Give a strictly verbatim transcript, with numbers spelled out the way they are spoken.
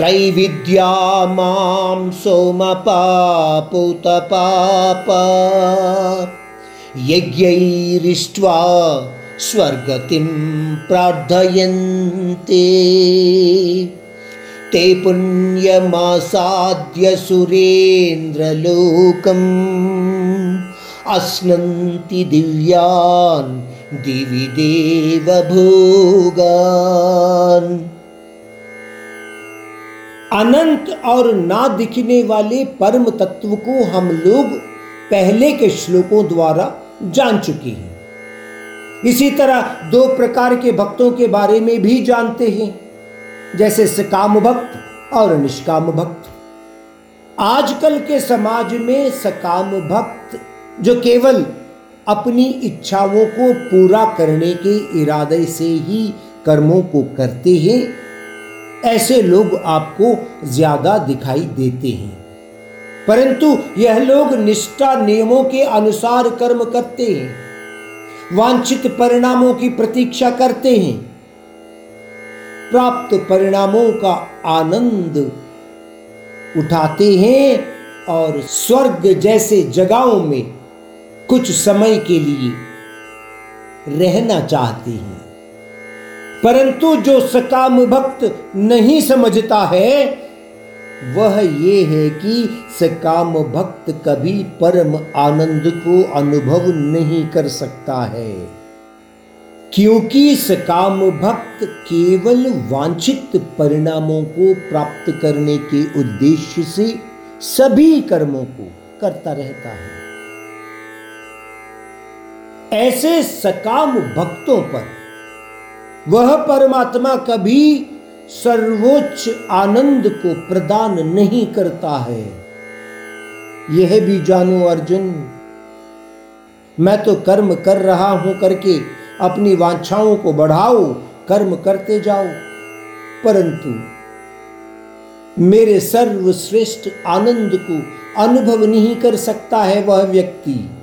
त्रैविद्या मां सोमपापुत पाप यज्ञैरिष्ट्वा स्वर्गतिं प्रार्थयन्ते ते पुण्यमासाद्य सुरेन्द्रलोकम् अस्नन्ति दिव्यान् दिवि देवभोगान्। अनंत और ना दिखने वाले परम तत्व को हम लोग पहले के श्लोकों द्वारा जान चुके हैं। इसी तरह दो प्रकार के भक्तों के बारे में भी जानते हैं, जैसे सकाम भक्त और निष्काम भक्त। आजकल के समाज में सकाम भक्त जो केवल अपनी इच्छाओं को पूरा करने के इरादे से ही कर्मों को करते हैं, ऐसे लोग आपको ज्यादा दिखाई देते हैं। परंतु यह लोग निष्ठा नियमों के अनुसार कर्म करते हैं, वांछित परिणामों की प्रतीक्षा करते हैं, प्राप्त परिणामों का आनंद उठाते हैं और स्वर्ग जैसे जगहों में कुछ समय के लिए रहना चाहते हैं। परंतु जो सकाम भक्त नहीं समझता है वह ये है कि सकाम भक्त कभी परम आनंद को अनुभव नहीं कर सकता है, क्योंकि सकाम भक्त केवल वांछित परिणामों को प्राप्त करने के उद्देश्य से सभी कर्मों को करता रहता है। ऐसे सकाम भक्तों पर वह परमात्मा कभी सर्वोच्च आनंद को प्रदान नहीं करता है। यह भी जानो अर्जुन, मैं तो कर्म कर रहा हूं करके अपनी वांछाओं को बढ़ाओ, कर्म करते जाओ, परंतु मेरे सर्वश्रेष्ठ आनंद को अनुभव नहीं कर सकता है वह व्यक्ति।